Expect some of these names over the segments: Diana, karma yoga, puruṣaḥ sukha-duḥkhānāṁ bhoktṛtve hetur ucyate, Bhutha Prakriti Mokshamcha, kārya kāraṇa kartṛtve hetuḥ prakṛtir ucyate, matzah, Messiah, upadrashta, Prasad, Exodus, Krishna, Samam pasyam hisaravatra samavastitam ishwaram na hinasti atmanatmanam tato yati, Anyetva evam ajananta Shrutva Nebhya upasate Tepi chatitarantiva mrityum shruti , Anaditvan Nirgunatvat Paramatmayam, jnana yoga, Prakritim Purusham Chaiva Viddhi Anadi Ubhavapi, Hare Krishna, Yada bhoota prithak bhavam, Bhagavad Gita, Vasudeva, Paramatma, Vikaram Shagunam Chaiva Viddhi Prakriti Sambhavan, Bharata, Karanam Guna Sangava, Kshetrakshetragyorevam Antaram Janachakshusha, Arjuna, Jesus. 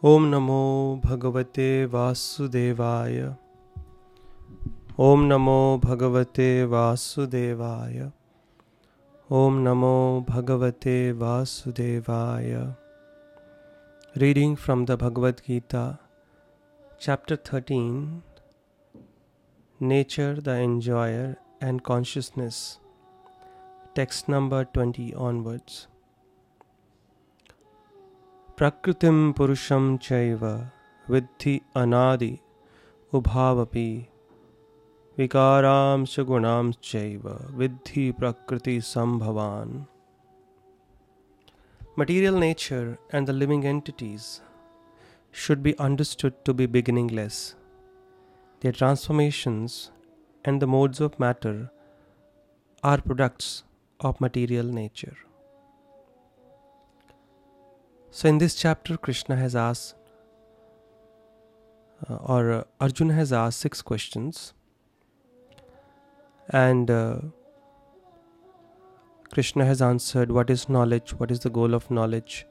Om Namo Bhagavate Vasudevaya. Om Namo Bhagavate Vasudevaya. Om Namo Bhagavate Vasudevaya. Reading from the Bhagavad Gita, Chapter 13, Nature, the Enjoyer and Consciousness, text number 20 onwards. Prakritim Purusham Chaiva Viddhi Anadi Ubhavapi Vikaram Shagunam Chaiva Viddhi Prakriti Sambhavan. Material nature and the living entities should be understood to be beginningless. Their transformations and the modes of matter are products of material nature. So in this chapter, Krishna has asked, Arjuna has asked 6 questions, and Krishna has answered what is knowledge, what is the goal of knowledge,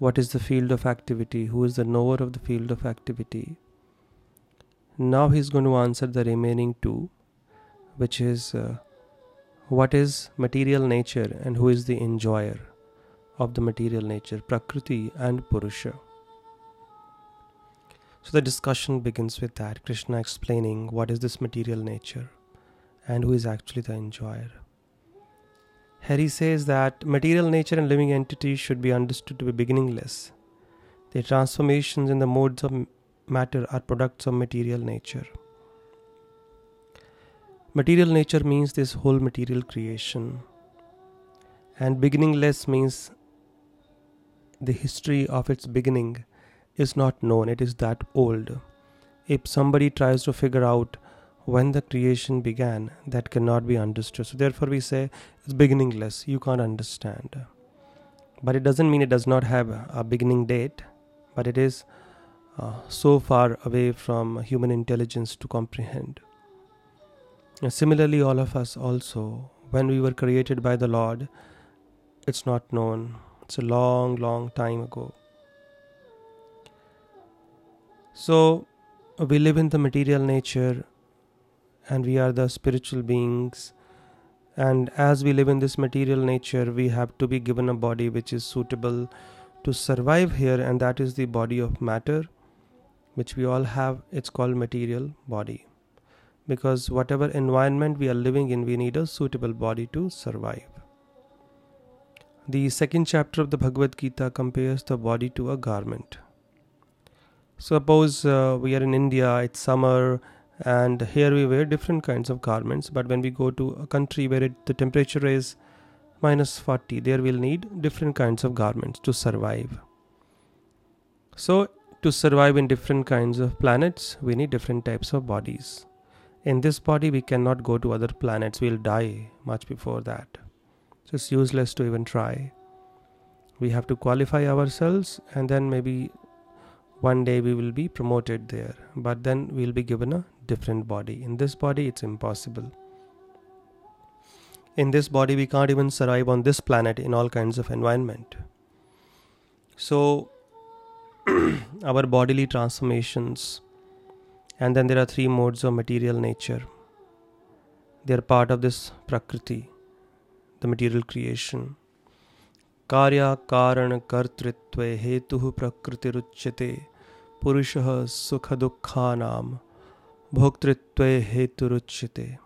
what is the field of activity, who is the knower of the field of activity. Now he is going to answer the remaining 2, which is what is material nature and who is the enjoyer of the material nature, Prakriti and Purusha. So the discussion begins with that, Krishna explaining what is this material nature and who is actually the enjoyer. Here he says that material nature and living entities should be understood to be beginningless. Their transformations in the modes of matter are products of material nature. Material nature means this whole material creation, and beginningless means the history of its beginning is not known, it is that old. If somebody tries to figure out when the creation began, that cannot be understood. So therefore we say it's beginningless, you can't understand. But it doesn't mean it does not have a beginning date, but it is so far away from human intelligence to comprehend. And similarly, all of us also, when we were created by the Lord, it's not known. It's a long, long time ago. So we live in the material nature and we are the spiritual beings. And as we live in this material nature, we have to be given a body which is suitable to survive here, and that is the body of matter, which we all have. It's called material body. Because whatever environment we are living in, we need a suitable body to survive. The 2nd chapter of the Bhagavad Gita compares the body to a garment. Suppose we are in India, it's summer, and here we wear different kinds of garments. But when we go to a country where the temperature is -40, there we'll need different kinds of garments to survive. So to survive in different kinds of planets, we need different types of bodies. In this body, we cannot go to other planets. We'll die much before that. So it's useless to even try. We have to qualify ourselves, and then maybe one day we will be promoted there. But then we'll be given a different body. In this body, it's impossible. In this body, we can't even survive on this planet in all kinds of environment. So our bodily transformations. And then there are 3 modes of material nature. They are part of this Prakriti, the material creation. Kārya kāraṇa kartṛtve hetuḥ prakṛtir ucyate puruṣaḥ sukha-duḥkhānāṁ bhoktṛtve hetur ucyate.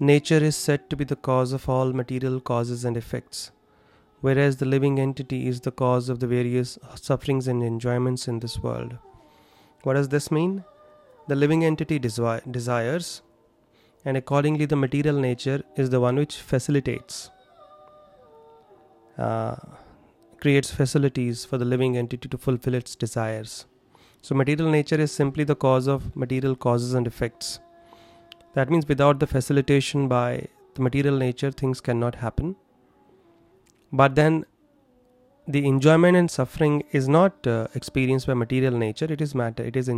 Nature is said to be the cause of all material causes and effects, whereas the living entity is the cause of the various sufferings and enjoyments in this world. What does this mean? The living entity desires, and accordingly the material nature is the one which facilitates, creates facilities for the living entity to fulfill its desires. So material nature is simply the cause of material causes and effects. That means without the facilitation by the material nature, things cannot happen. But then the enjoyment and suffering is not experienced by material nature, it is matter. It is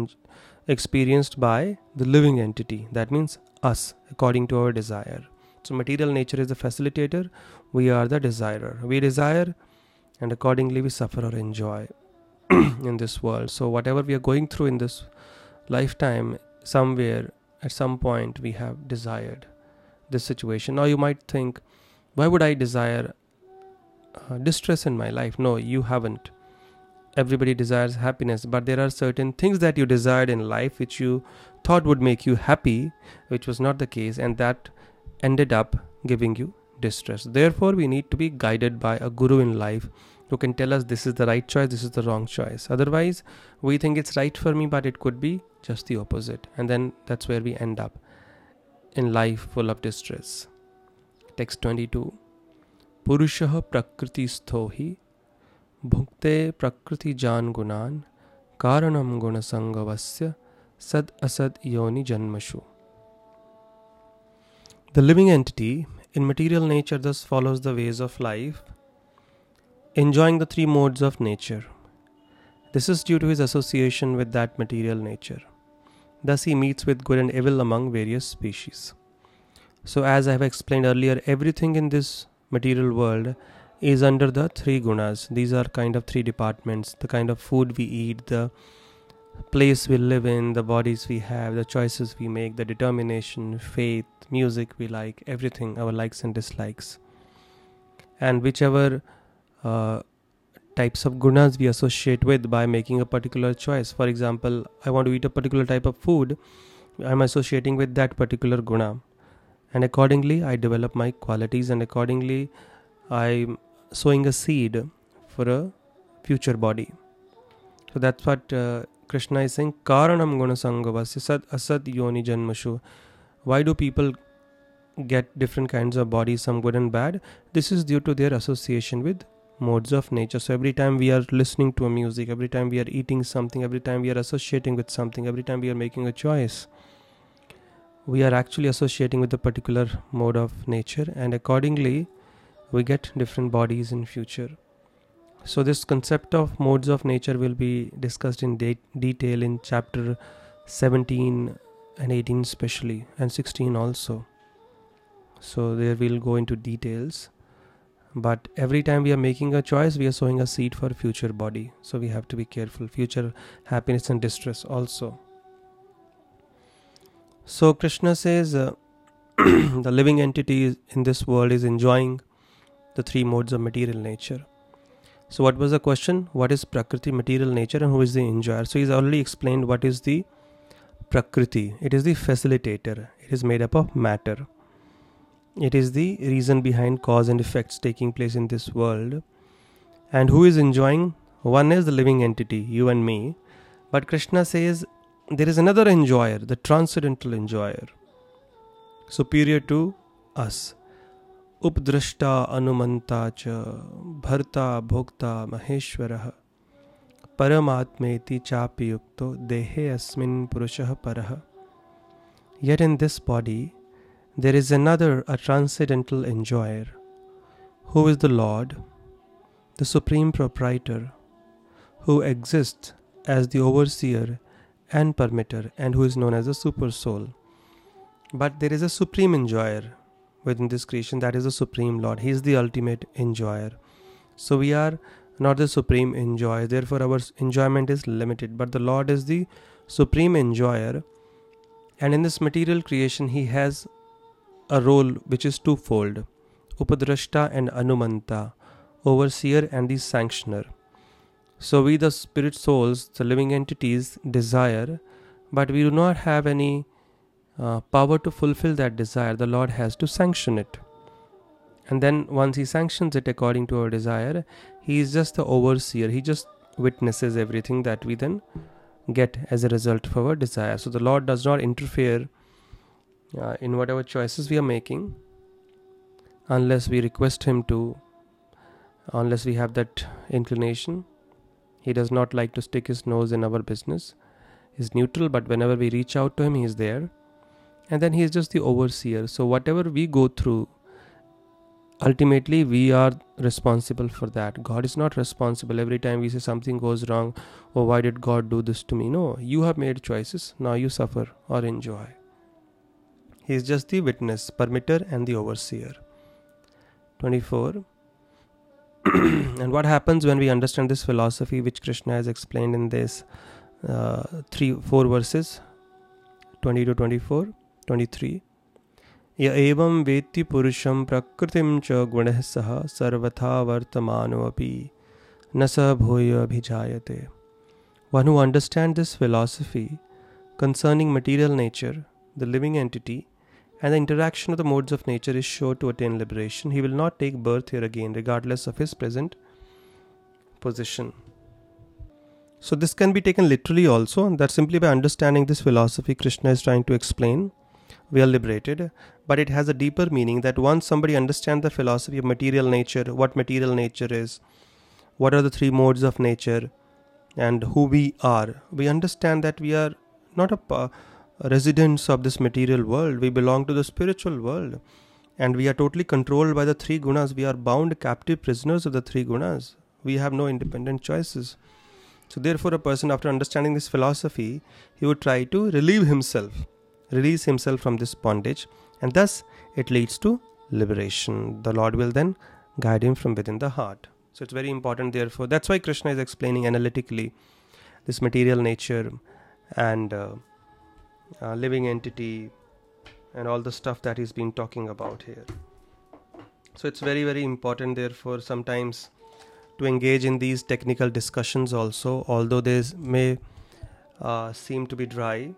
experienced by the living entity, that means us, according to our desire. So material nature is the facilitator, we are the desirer. We desire, and accordingly we suffer or enjoy. in this world. So whatever we are going through in this lifetime, somewhere at some point we have desired this situation. Now you might think, why would I desire distress in my life? No, you haven't. Everybody desires happiness, but there are certain things that you desired in life which you thought would make you happy, which was not the case, and that ended up giving you distress. Therefore, we need to be guided by a guru in life who can tell us this is the right choice, this is the wrong choice. Otherwise, we think it's right for me, but it could be just the opposite. And then that's where we end up in life full of distress. Text 22. Purusha prakriti stohi bhukte prakriti jan gunan karanam guna sangavasya sad asad yoni janmashu. The living entity in material nature thus follows the ways of life, enjoying the three modes of nature. This is due to his association with that material nature. Thus he meets with good and evil among various species. So as I have explained earlier, everything in this material world is under the three gunas. These are kind of three departments: the kind of food we eat, the place we live in, the bodies we have, the choices we make, the determination, faith, music we like, everything, our likes and dislikes. And whichever types of gunas we associate with by making a particular choice. For example, I want to eat a particular type of food. I am associating with that particular guna. And accordingly, I develop my qualities, and accordingly, I'm sowing a seed for a future body. So that's what Krishna is saying. Karanam Guna Sangava, Sisad Asad Yoni Janmashu. Why do people get different kinds of bodies, some good and bad? This is due to their association with modes of nature. So every time we are listening to a music, every time we are eating something, every time we are associating with something, every time we are making a choice, we are actually associating with a particular mode of nature, and accordingly we get different bodies in future. So this concept of modes of nature will be discussed in detail in chapter 17 and 18 especially, and 16 also. So there we'll go into details. But every time we are making a choice, we are sowing a seed for future body. So we have to be careful. Future happiness and distress also. So Krishna says the living entity in this world is enjoying the three modes of material nature. So what was the question? What is Prakriti, material nature, and who is the enjoyer? So he's already explained what is the Prakriti. It is the facilitator. It is made up of matter. It is the reason behind cause and effects taking place in this world. And who is enjoying? One is the living entity, you and me. But Krishna says there is another enjoyer, the transcendental enjoyer, superior to us. Upadrashta anumanta cha bharta bhokta maheshwarah paramatmeti chapi yukto dehe asmin purushah parah. Yet in this body there is another, a transcendental enjoyer, who is the Lord, the supreme proprietor, who exists as the overseer and permitter, and who is known as the super soul. But there is a supreme enjoyer within this creation, that is the Supreme Lord. He is the ultimate enjoyer. So we are not the supreme enjoyer, therefore our enjoyment is limited. But the Lord is the supreme enjoyer, and in this material creation he has a role which is twofold: upadrashta and anumanta, overseer and the sanctioner. So we, the spirit souls, the living entities, desire, but we do not have any power to fulfill that desire. The Lord has to sanction it, and then once he sanctions it according to our desire, he is just the overseer. He just witnesses everything that we then get as a result of our desire. So the Lord does not interfere in whatever choices we are making, unless we request him to, unless we have that inclination. He does not like to stick his nose in our business. He is neutral, but whenever we reach out to him, he is there. And then he is just the overseer. So whatever we go through, ultimately we are responsible for that. God is not responsible. Every time we say something goes wrong, oh, why did God do this to me? No, you have made choices. Now you suffer or enjoy. He is just the witness, permitter, and the overseer. 24. And what happens when we understand this philosophy, which Krishna has explained in this 3-4 verses, 20 to 24, 23. Ya evam veti purusham prakritim cha gunah saha sarvatha vartamano api nasa bhoya abhijayate. One who understands this philosophy concerning material nature, the living entity, and the interaction of the modes of nature is sure to attain liberation. He will not take birth here again, regardless of his present position. So this can be taken literally also, that simply by understanding this philosophy Krishna is trying to explain, we are liberated. But it has a deeper meaning, that once somebody understands the philosophy of material nature, what material nature is, what are the three modes of nature, and who we understand that we are not residents of this material world. We belong to the spiritual world, and we are totally controlled by the three gunas. We are bound captive prisoners of the three gunas. We have no independent choices. So therefore a person, after understanding this philosophy, he would try to release himself from this bondage, and thus it leads to liberation. The Lord will then guide him from within the heart. So it's very important, therefore. That's why Krishna is explaining analytically this material nature and living entity and all the stuff that he's been talking about here. So it's very, very important, therefore, sometimes to engage in these technical discussions also, although they may seem to be dry.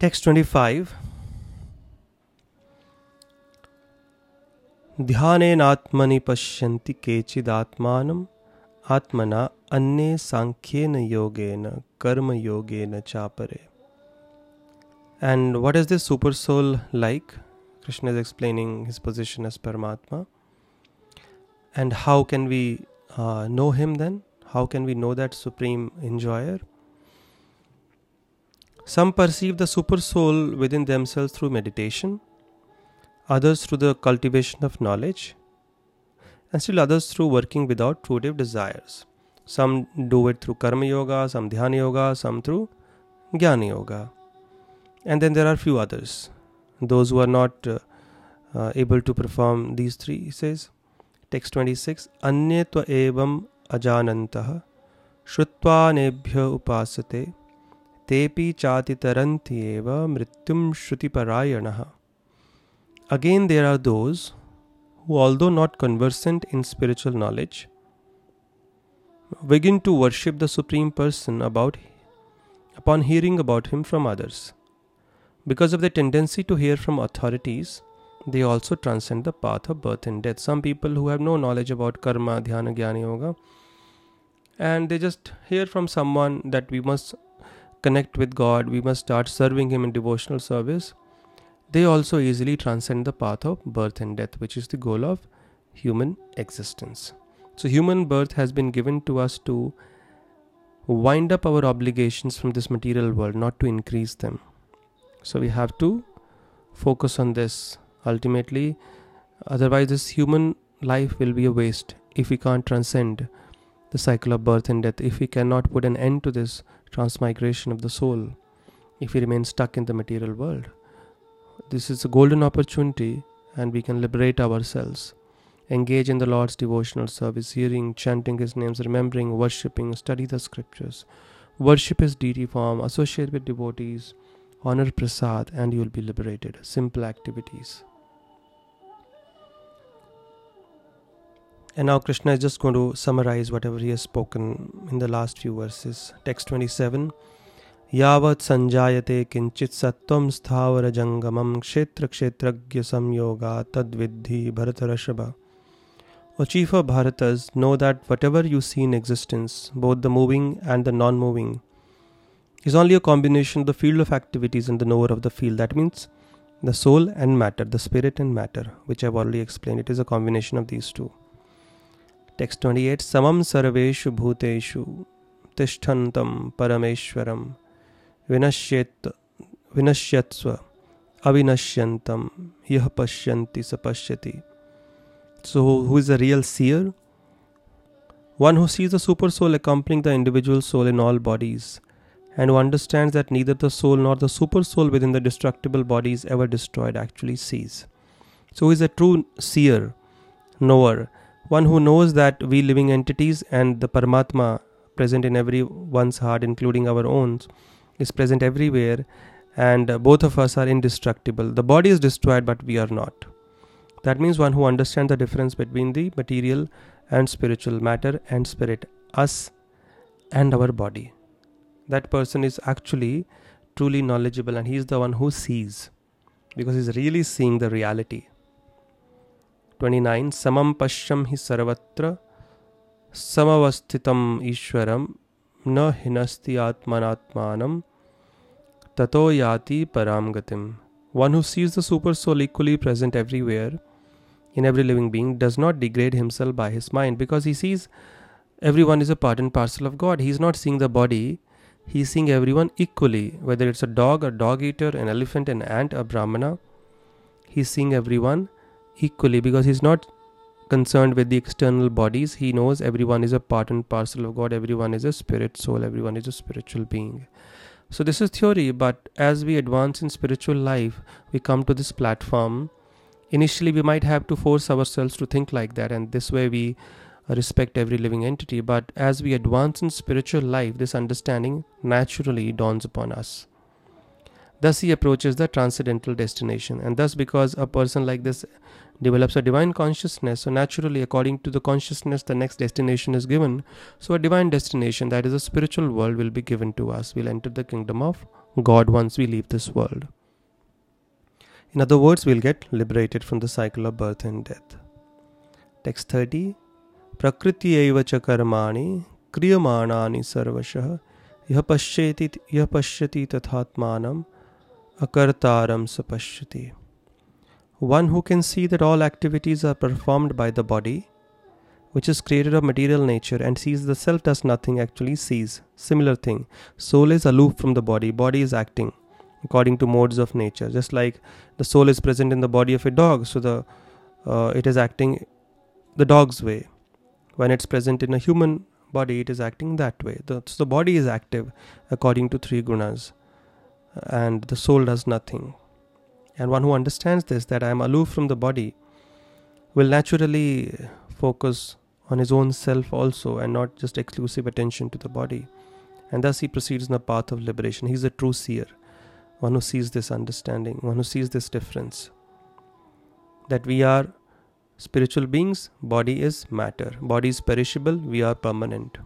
Text 25. Dhyanena atmani pashyanti kechid atmanam atmana anne sankhena yogena karma yogena chapare. And what is this super soul like? Krishna is explaining his position as Paramatma. And how can we know him then? How can we know that supreme enjoyer? Some perceive the super soul within themselves through meditation, others through the cultivation of knowledge, and still others through working without fruitive desires. Some do it through karma yoga, some dhyana yoga, some through jnana yoga. And then there are few others. Those who are not able to perform these three, he says. Text 26. Anyetva evam ajananta Shrutva Nebhya upasate Tepi chatitarantiva mrityum shruti. Again, there are those who, although not conversant in spiritual knowledge, begin to worship the Supreme Person upon hearing about him from others. Because of the tendency to hear from authorities, they also transcend the path of birth and death. Some people who have no knowledge about karma, dhyana, jnana, yoga, and they just hear from someone that we must connect with God, we must start serving him in devotional service. They also easily transcend the path of birth and death, which is the goal of human existence. So human birth has been given to us to wind up our obligations from this material world, not to increase them. So we have to focus on this. Ultimately, otherwise this human life will be a waste if we can't transcend the cycle of birth and death, if we cannot put an end to this transmigration of the soul, if we remain stuck in the material world. This is a golden opportunity, and we can liberate ourselves. Engage in the Lord's devotional service, hearing, chanting his names, remembering, worshipping, study the scriptures, worship his deity form, associate with devotees, honor Prasad, and you will be liberated. Simple activities. And now Krishna is just going to summarize whatever he has spoken in the last few verses. Text 27. Yavat sanjayate kinchit sattvam sthavara jangamam kshetrakshetragyorevam samyoga tadvidhi bharatarashaba. O chief of Bharatas, know that whatever you see in existence, both the moving and the non-moving, is only a combination of the field of activities and the knower of the field. That means the soul and matter, the spirit and matter, which I have already explained. It is a combination of these two. Text 28. Samam sarveshu bhuteshu tishtantam parameshwaram vinashyatsva avinashyantam yah pashyanti sapashyati. So who is a real seer? One who sees the super soul accompanying the individual soul in all bodies, and who understands that neither the soul nor the super soul within the destructible bodies ever destroyed actually sees. So who is a true seer? knower, one who knows that we living entities and the Paramatma present in everyone's heart, including our own, is present everywhere, and both of us are indestructible. The body is destroyed, but we are not. That means one who understands the difference between the material and spiritual, matter and spirit, us and our body. That person is actually truly knowledgeable, and he is the one who sees, because he is really seeing the reality. 29. Samam pasyam hisaravatra samavastitam ishwaram na hinasti atmanatmanam tato yati param. One who sees the super soul equally present everywhere, in every living being, does not degrade himself by his mind, because he sees everyone is a part and parcel of God. He is not seeing the body, he is seeing everyone equally, whether it's a dog eater, an elephant, an ant, a brahmana. He is seeing everyone equally because he is not concerned with the external bodies. He knows everyone is a part and parcel of God, everyone is a spirit soul, everyone is a spiritual being. So this is theory, but as we advance in spiritual life, we come to this platform. Initially, we might have to force ourselves to think like that, and this way we respect every living entity. But as we advance in spiritual life, this understanding naturally dawns upon us. Thus he approaches the transcendental destination, and thus because a person like this develops a divine consciousness, so naturally according to the consciousness the next destination is given. So a divine destination, that is a spiritual world, will be given to us. We'll enter the kingdom of God once we leave this world. In other words, we'll get liberated from the cycle of birth and death. Text 30. Prakriti eva cha karmani kriyamanani sarvashah yah pashyati tathatmanam akartaram sapashyati. One who can see that all activities are performed by the body, which is created of material nature, and sees the self does nothing, actually sees. Similar thing. Soul is aloof from the body. Body is acting according to modes of nature. Just like the soul is present in the body of a dog, so it is acting the dog's way. When it's present in a human body, it is acting that way. So the body is active according to three gunas, and the soul does nothing. And one who understands this, that I am aloof from the body, will naturally focus on his own self also, and not just exclusive attention to the body. And thus he proceeds in the path of liberation. He is a true seer, one who sees this understanding, one who sees this difference, that we are spiritual beings, body is matter, body is perishable, we are permanent.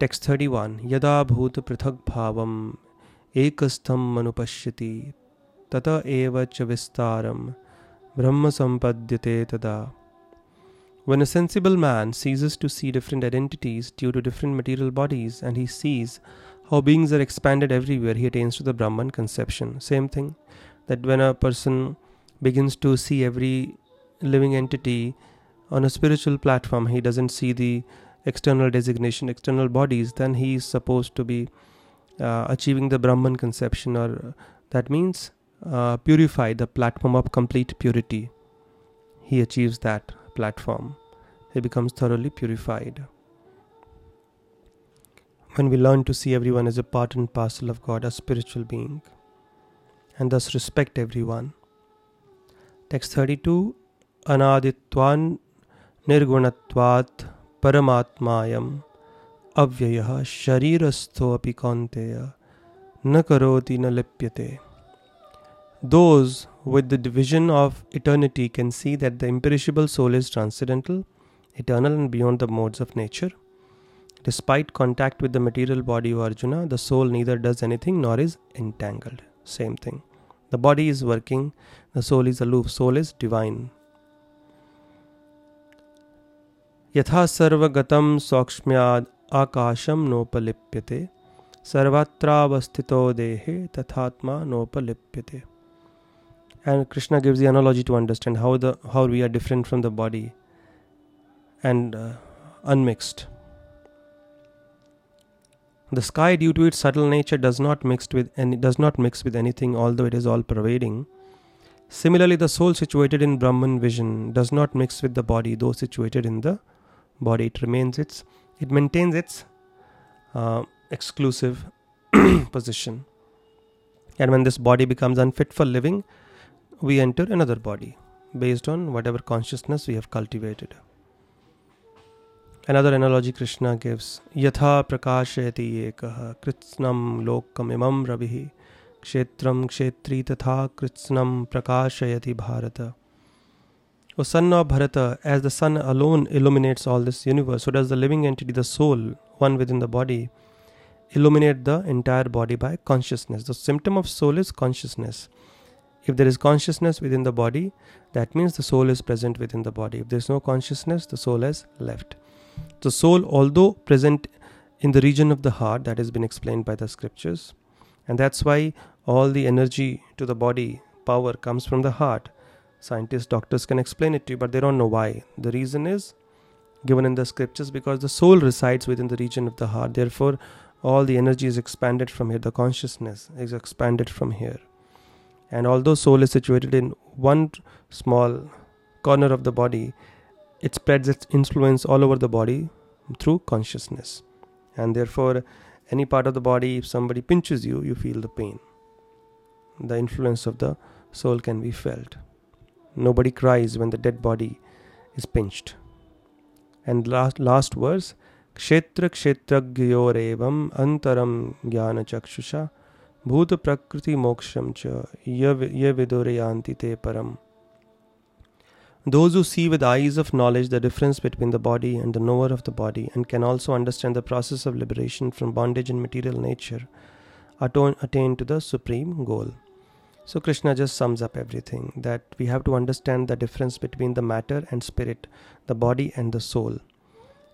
Text 31. Yada bhoota prithak bhavam ekastham manupashyati tata eva ca vistaram brahma sampadyate tada. When a sensible man ceases to see different identities due to different material bodies, and he sees how beings are expanded everywhere, he attains to the Brahman conception. Same thing, that when a person begins to see every living entity on a spiritual platform, he doesn't see the external designation, external bodies, then he is supposed to be achieving the Brahman conception, or that means purify the platform of complete purity. He achieves that platform. He becomes thoroughly purified. When we learn to see everyone as a part and parcel of God, a spiritual being, and thus respect everyone. Text 32. Anaditvan Nirgunatvat Paramatmayam avyayah sharirastho apikanteya na karoti na lipyate. Those with the division of eternity can see that the imperishable soul is transcendental, eternal, and beyond the modes of nature. Despite contact with the material body of Arjuna, the soul neither does anything nor is entangled. Same thing. The body is working, the soul is aloof, soul is divine. Yatha sarva gatham sakshmyad Akasham nopalipyate Sarvatra vasthito dehe tathatma nopalipyate. And Krishna gives the analogy to understand how we are different from the body and unmixed. The sky, due to its subtle nature, does not mix with anything, although it is all pervading. Similarly, the soul situated in Brahman vision does not mix with the body, though situated in the body, it maintains its exclusive position. And when this body becomes unfit for living, we enter another body. based on whatever consciousness we have cultivated. Another analogy Krishna gives, Yatha prakashayati ekaha kritsnam lokam imam ravihi kshetram kshetri tatha kritsnam prakashayati bharata. O son of Bharata, as the sun alone illuminates all this universe, so does the living entity, the soul, one within the body, illuminate the entire body by consciousness. The symptom of soul is consciousness. If there is consciousness within the body, that means the soul is present within the body. If there is no consciousness, the soul has left. The soul, although present in the region of the heart, that has been explained by the scriptures, and that's why all the energy to the body, power, comes from the heart. Scientists, doctors can explain it to you, but they don't know why. The reason is given in the scriptures, because the soul resides within the region of the heart. Therefore, all the energy is expanded from here. The consciousness is expanded from here. And although soul is situated in one small corner of the body, it spreads its influence all over the body through consciousness. And therefore, any part of the body, if somebody pinches you, you feel the pain. The influence of the soul can be felt. Nobody cries when the dead body is pinched. And last verse, Kshetrakshetragyorevam Antaram Janachakshusha Bhutha Prakriti Mokshamcha Yav Yavidureyanti te param. Those who see with eyes of knowledge the difference between the body and the knower of the body, and can also understand the process of liberation from bondage and material nature, attain to the supreme goal. So Krishna just sums up everything, that we have to understand the difference between the matter and spirit, the body and the soul,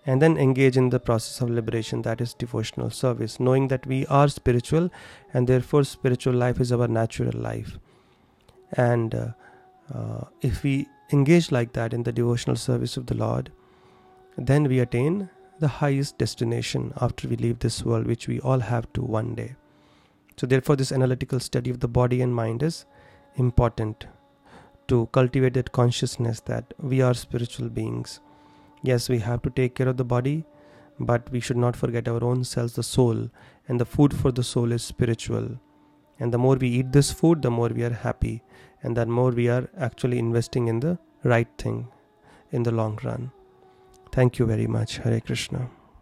and then engage in the process of liberation, that is devotional service, knowing that we are spiritual and therefore spiritual life is our natural life. And if we engage like that in the devotional service of the Lord, then we attain the highest destination after we leave this world, which we all have to one day. So therefore this analytical study of the body and mind is important to cultivate that consciousness that we are spiritual beings. Yes, we have to take care of the body, but we should not forget our own selves, the soul, and the food for the soul is spiritual. And the more we eat this food, the more we are happy, and the more we are actually investing in the right thing in the long run. Thank you very much. Hare Krishna.